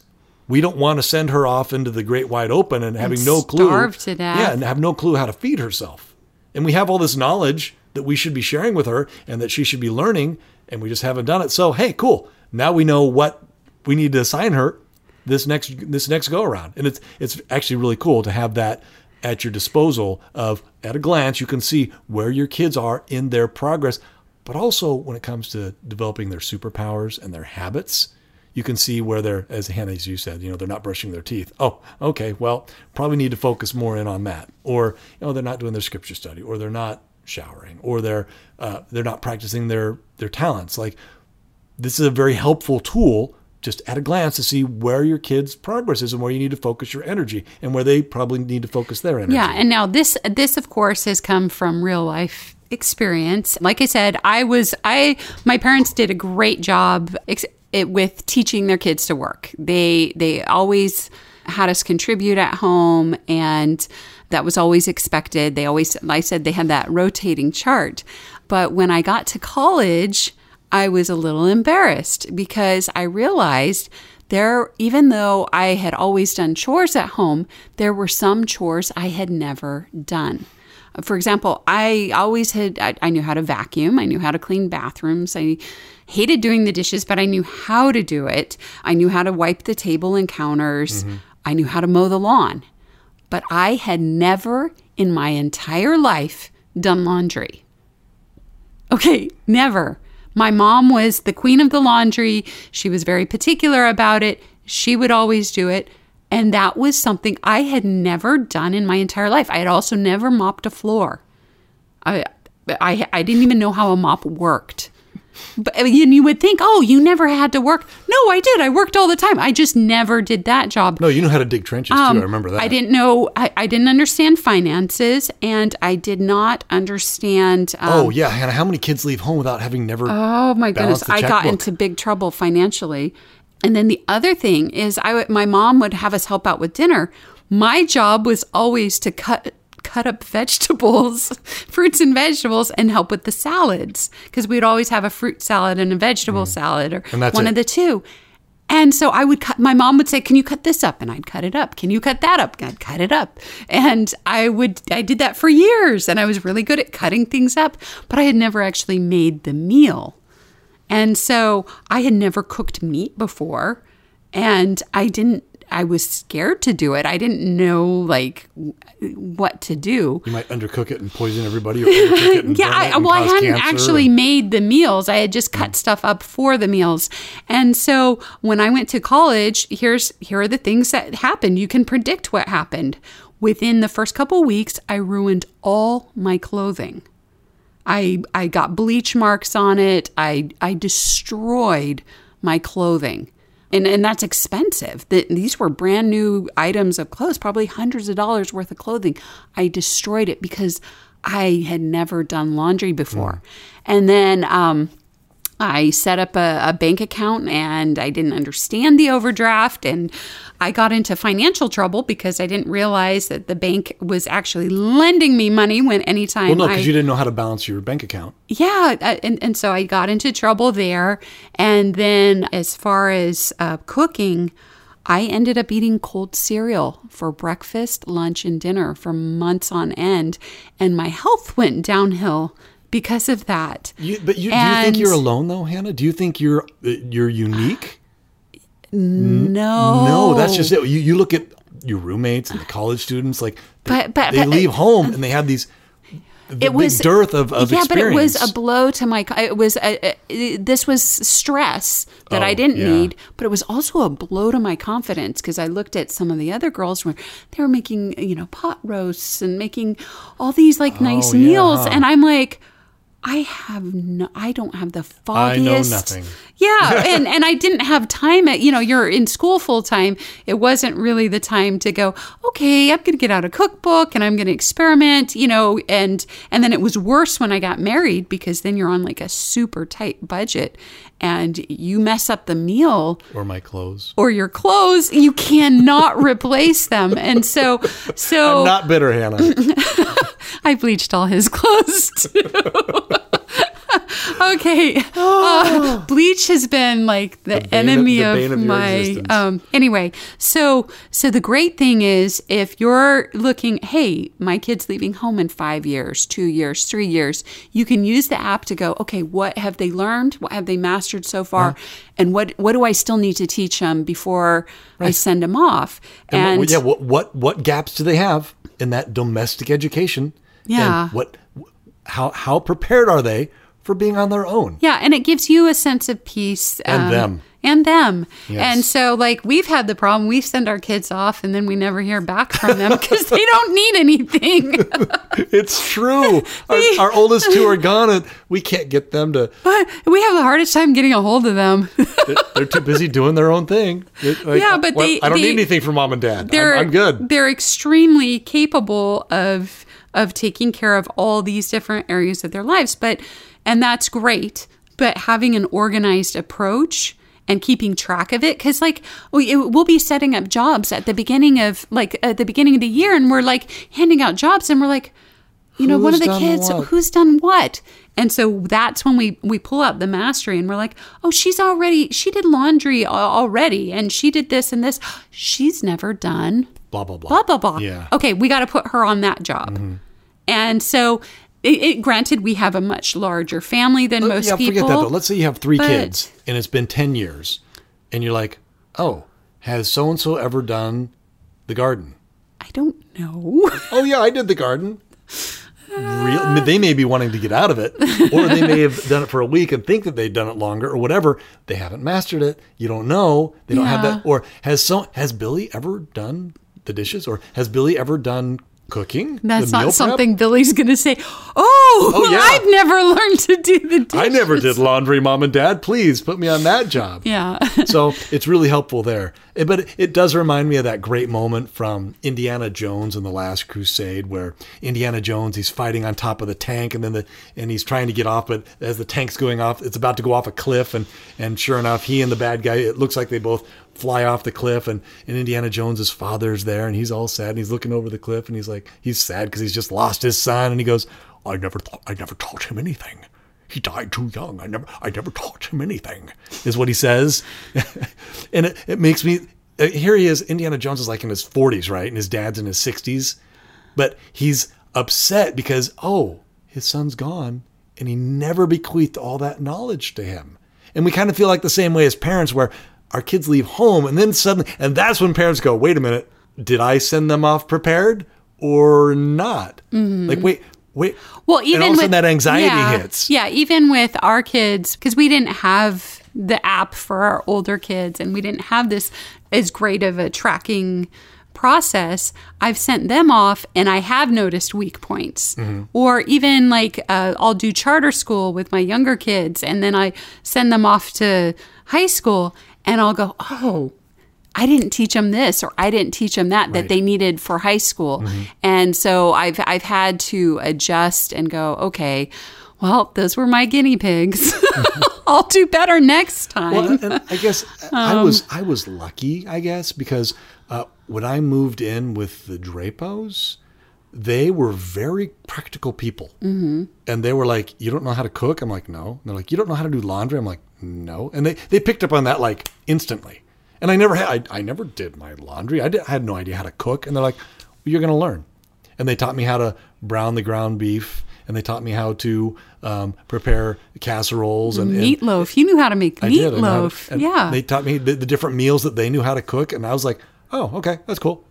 We don't want to send her off into the great wide open and having and no clue. Starve to death. Yeah, and have no clue how to feed herself. And we have all this knowledge that we should be sharing with her and that she should be learning, and we just haven't done it. So, hey, cool. Now we know what we need to assign her this next this next go around. And it's it's actually really cool to have that at your disposal of, at a glance, you can see where your kids are in their progress. But also when it comes to developing their superpowers and their habits, you can see where they're, as Hannah, as you said, you know, they're not brushing their teeth. Oh, okay, well, probably need to focus more in on that. Or, you know, they're not doing their scripture study, or they're not showering, or they're uh, they're not practicing their, their talents. Like, this is a very helpful tool just at a glance to see where your kids' progress is and where you need to focus your energy and where they probably need to focus their energy. Yeah, and now this, this of course, has come from real life experience. Like I said, I was, I, my parents did a great job ex- it, with teaching their kids to work. They, they always had us contribute at home, and that was always expected. They always, I said, they had that rotating chart. But when I got to college, I was a little embarrassed because I realized there, even though I had always done chores at home, there were some chores I had never done. For example, I always had, I, I knew how to vacuum. I knew how to clean bathrooms. I hated doing the dishes, but I knew how to do it. I knew how to wipe the table and counters. Mm-hmm. I knew how to mow the lawn. But I had never in my entire life done laundry. Okay, never. My mom was the queen of the laundry. She was very particular about it. She would always do it. And that was something I had never done in my entire life. I had also never mopped a floor. I I, I didn't even know how a mop worked. But and you would think, oh, you never had to work. No, I did. I worked all the time. I just never did that job. No, you know how to dig trenches, um, too. I remember that. I didn't know. I, I didn't understand finances, and I did not understand. Um, oh, yeah. Hannah, how many kids leave home without having never Oh, my goodness. I got into big trouble financially. And then the other thing is I, my mom would have us help out with dinner. My job was always to cut cut up vegetables, fruits and vegetables, and help with the salads, because we'd always have a fruit salad and a vegetable mm. salad, or one it. of the two. And so I would cut, my mom would say, can you cut this up? And I'd cut it up. Can you cut that up? And I'd cut it up. And I would, I did that for years, and I was really good at cutting things up, but I had never actually made the meal. And so I had never cooked meat before, and I didn't, I was scared to do it. I didn't know, like, what to do. You might undercook it and poison everybody. Or overcook it and yeah, I, and well, I hadn't actually and... made the meals. I had just cut mm. stuff up for the meals. And so when I went to college, here's here are the things that happened. You can predict what happened. Within the first couple of weeks, I ruined all my clothing. I I got bleach marks on it. I I destroyed my clothing. And and that's expensive. The, these were brand new items of clothes, probably hundreds of dollars worth of clothing. I destroyed it because I had never done laundry before. Yeah. And then um, I set up a, a bank account, and I didn't understand the overdraft. And I got into financial trouble because I didn't realize that the bank was actually lending me money when anytime I... Well, no, because you didn't know how to balance your bank account. Yeah. And, and so I got into trouble there. And then as far as uh, cooking, I ended up eating cold cereal for breakfast, lunch, and dinner for months on end. And my health went downhill because of that. You, but you, and, do you think you're alone, though, Hannah? Do you think you're you're unique? No. No, that's just it. You, you look at your roommates and the college students, like, they, but, but, they but, leave home and they have these... The it was dearth of, of yeah, experience. But it was a blow to my. It was a, a, this was stress that oh, I didn't yeah. need, but it was also a blow to my confidence, because I looked at some of the other girls where they were making, you know, pot roasts and making all these like nice oh, yeah. meals, and I'm like, I have no, I don't have the foggiest. I know nothing. Yeah, and, and I didn't have time. At, you know, you're in school full time. It wasn't really the time to go, okay, I'm going to get out a cookbook and I'm going to experiment, you know. And, and then it was worse when I got married, because then you're on like a super tight budget and you mess up the meal. Or my clothes. Or your clothes. You cannot replace them. And so, so. I'm not bitter, Hannah. I bleached all his clothes too. Okay. Uh, bleach has been like the, the enemy of, the of, of my... Um, anyway, so so the great thing is, if you're looking, hey, my kid's leaving home in five years, two years, three years, you can use the app to go, okay, what have they learned? What have they mastered so far? Huh? And what, what do I still need to teach them before right. I send them off? And, and what, yeah, what, what, what gaps do they have in that domestic education? Yeah. And what, how, how prepared are they for being on their own. Yeah, and it gives you a sense of peace. And um, them. And them. Yes. And so, like, we've had the problem. We send our kids off, and then we never hear back from them because they don't need anything. It's true. Our, our oldest two are gone, and we can't get them to... But we have the hardest time getting a hold of them. they're, they're too busy doing their own thing. Like, yeah, but well, they... I don't they, need anything from mom and dad. I'm, I'm good. They're extremely capable of of taking care of all these different areas of their lives, but and that's great. But having an organized approach... and keeping track of it, because like we'll be setting up jobs at the beginning of like at the beginning of the year, and we're like handing out jobs, and we're like, you know, who's one of the kids what? who's done what, and so that's when we we pull out the mastery, and we're like, oh, she's already she did laundry already, and she did this and this, she's never done blah blah blah blah blah blah. Yeah. Okay, we got to put her on that job, mm-hmm. and so. It, it, granted, we have a much larger family than Let, most yeah, people. Yeah, forget that though. Let's say you have three but, kids and it's been ten years and you're like, oh, has so-and-so ever done the garden? I don't know. Oh yeah, I did the garden. Real, they may be wanting to get out of it, or they may have done it for a week and think that they've done it longer or whatever. They haven't mastered it. You don't know. They don't yeah. have that. Or has so, has Billy ever done the dishes? Or has Billy ever done cooking? That's not something prep? Billy's going to say, oh, oh yeah. I've never learned to do the dishes. I never did laundry, mom and dad. Please put me on that job. Yeah. So it's really helpful there. But it does remind me of that great moment from Indiana Jones and the Last Crusade, where Indiana Jones, he's fighting on top of the tank, and then the and he's trying to get off, but as the tank's going off, it's about to go off a cliff. And, and sure enough, he and the bad guy, it looks like they both fly off the cliff, and, and Indiana Jones's father's there, and he's all sad, and he's looking over the cliff, and he's like, he's sad because he's just lost his son, and he goes, I never thought I never taught him anything. He died too young. I never I never taught him anything, is what he says. And it, it makes me, here he is, Indiana Jones is like in his forties, right? And his dad's in his sixties, but he's upset because, oh, his son's gone, and he never bequeathed all that knowledge to him. And we kind of feel like the same way as parents, where our kids leave home, and then suddenly, and that's when parents go, wait a minute, did I send them off prepared or not? Mm-hmm. Like, wait, wait. Well, even and all of a sudden that anxiety yeah, hits. Yeah, even with our kids, because we didn't have the app for our older kids, and we didn't have this as great of a tracking process, I've sent them off, and I have noticed weak points. Mm-hmm. Or even like uh, I'll do charter school with my younger kids, and then I send them off to high school, and I'll go, oh, I didn't teach them this, or I didn't teach them that, right. that they needed for high school. Mm-hmm. And so I've I've had to adjust and go, okay, well, those were my guinea pigs. I'll do better next time. Well, and I guess um, I was I was lucky, I guess, because uh, when I moved in with the Drapos, they were very practical people. Mm-hmm. And they were like, you don't know how to cook? I'm like, no. And they're like, you don't know how to do laundry? I'm like, no. And they, they picked up on that like instantly. And I never had, I, I never did my laundry. I, did, I had no idea how to cook. And they're like, well, you're going to learn. And they taught me how to brown the ground beef. And they taught me how to um, prepare casseroles. And meatloaf. And you knew how to make I meatloaf. Did, and yeah. They taught me the, the different meals that they knew how to cook. And I was like, oh, okay, that's cool.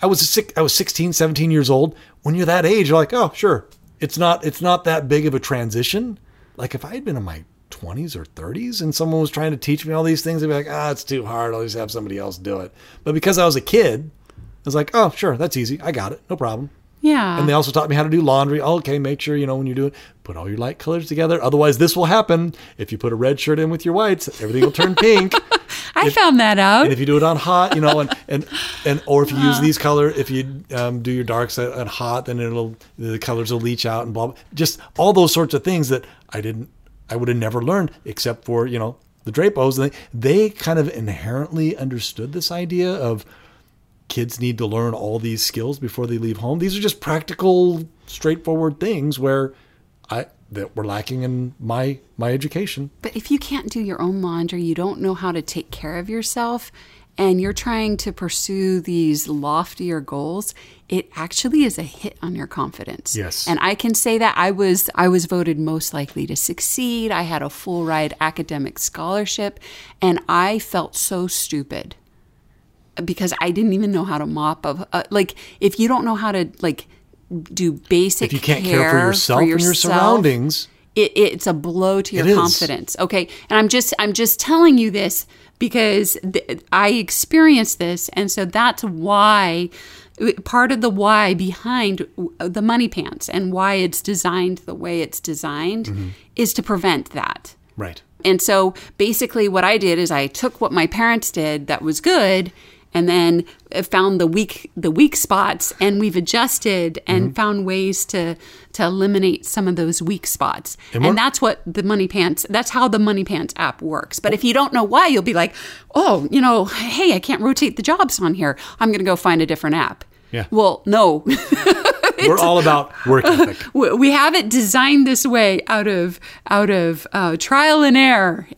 I was six, I was sixteen, seventeen years old. When you're that age, you're like, oh, sure. It's not it's not that big of a transition. Like if I had been in my twenties or thirties and someone was trying to teach me all these things, I'd be like, ah, oh, it's too hard. I'll just have somebody else do it. But because I was a kid, I was like, oh, sure, that's easy. I got it. No problem. Yeah. And they also taught me how to do laundry. Oh, okay, make sure, you know, when you do it, put all your light colors together. Otherwise, this will happen. If you put a red shirt in with your whites, everything will turn pink. I if, found that out. And if you do it on hot, you know, and, and, and or if you use these color, if you um, do your darks on hot, then it'll, the colors will leach out and blah, blah. Just all those sorts of things that I didn't, I would have never learned except for, you know, the Drapos. They, they kind of inherently understood this idea of kids need to learn all these skills before they leave home. These are just practical, straightforward things where I, that were lacking in my, my education. But if you can't do your own laundry, you don't know how to take care of yourself, and you're trying to pursue these loftier goals, it actually is a hit on your confidence. Yes. And I can say that I was I was voted most likely to succeed. I had a full ride academic scholarship, and I felt so stupid because I didn't even know how to mop up. Uh, like, if you don't know how to, like, do basic care If you can't care, care for yourself, for yourself and your surroundings. it, it's a blow to your confidence. Okay. And I'm just, I'm just telling you this because th- I experienced this. And so that's why, part of the why behind the Money Pants and why it's designed the way it's designed mm-hmm. is to prevent that. Right. And so basically what I did is I took what my parents did that was good and then found the weak the weak spots, and we've adjusted and mm-hmm. found ways to to eliminate some of those weak spots. And, and that's what the Money Pants, that's how the Money Pants app works. But if you don't know why, you'll be like, oh, you know, hey, I can't rotate the jobs on here. I'm going to go find a different app. Yeah. Well, no. We're all about work ethic. We have it designed this way out of out of uh, trial and error.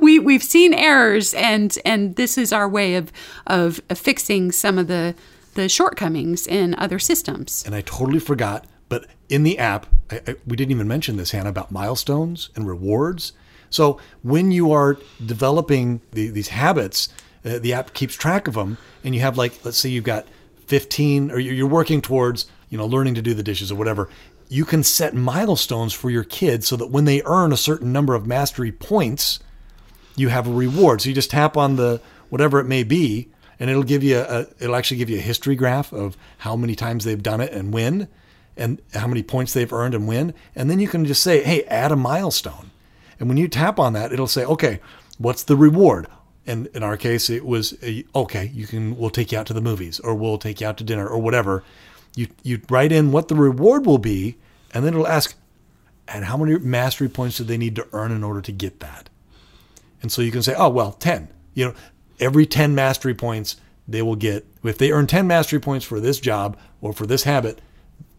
we we've seen errors, and and this is our way of of fixing some of the the shortcomings in other systems. And I totally forgot, but in the app, I, I, we didn't even mention this, Hannah, about milestones and rewards. So when you are developing the, these habits, uh, the app keeps track of them, and you have, like, let's say you've got fifteen, or you're working towards, you know, learning to do the dishes or whatever, you can set milestones for your kids so that when they earn a certain number of mastery points, you have a reward. So you just tap on the, whatever it may be, and it'll give you a, it'll actually give you a history graph of how many times they've done it and when, and how many points they've earned and when. And then you can just say, hey, add a milestone. And when you tap on that, it'll say, okay, what's the reward? And in our case, it was, okay, you can, we'll take you out to the movies, or we'll take you out to dinner, or whatever. You you write in what the reward will be, and then it'll ask, and how many mastery points do they need to earn in order to get that? And so you can say, oh, well, ten. You know, every ten mastery points they will get. If they earn ten mastery points for this job or for this habit,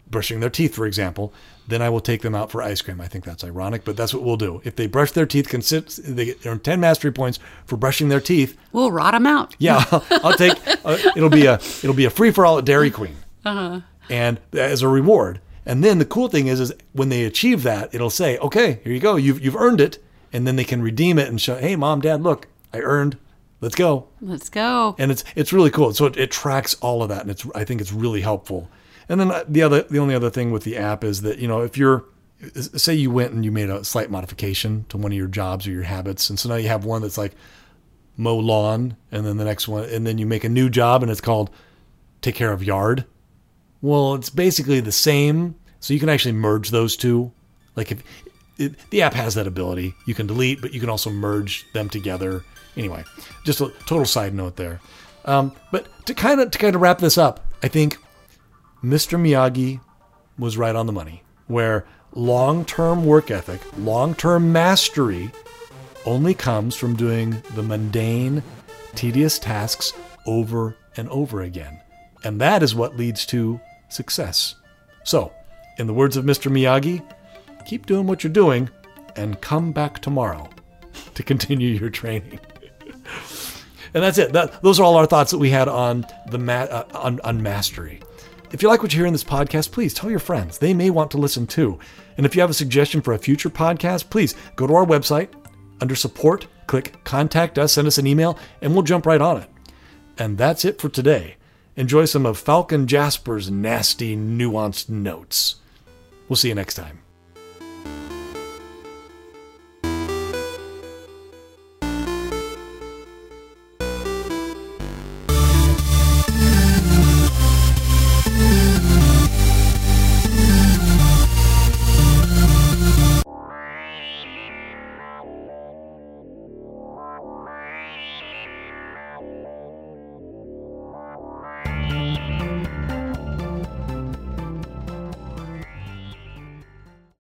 brushing their teeth, for example, then I will take them out for ice cream. I think that's ironic, but that's what we'll do. If they brush their teeth, consist, they earn ten mastery points for brushing their teeth. We'll rot them out. Yeah, I'll, I'll take. Uh, it'll be a it'll be a free for all at Dairy Queen, uh-huh. and as a reward. And then the cool thing is, is when they achieve that, it'll say, "Okay, here you go. You've you've earned it." And then they can redeem it and show, "Hey, Mom, Dad, look, I earned. Let's go. Let's go." And it's it's really cool. So it, it tracks all of that, and it's I think it's really helpful. And then the other, the only other thing with the app is that, you know, if you're, say you went and you made a slight modification to one of your jobs or your habits. And so now you have one that's like mow lawn, and then the next one, and then you make a new job and it's called take care of yard. Well, it's basically the same. So you can actually merge those two. Like if it, the app has that ability, you can delete, but you can also merge them together. Anyway, just a total side note there. Um, but to kind of, to kind of wrap this up, I think Mister Miyagi was right on the money, where long-term work ethic, long-term mastery only comes from doing the mundane, tedious tasks over and over again. And that is what leads to success. So, in the words of Mister Miyagi, keep doing what you're doing and come back tomorrow to continue your training. And that's it. That, those are all our thoughts that we had on the ma- uh, on, on mastery. If you like what you hear in this podcast, please tell your friends. They may want to listen too. And if you have a suggestion for a future podcast, please go to our website, under support, click contact us, send us an email, and we'll jump right on it. And that's it for today. Enjoy some of Falcon Jasper's nasty, nuanced notes. We'll see you next time.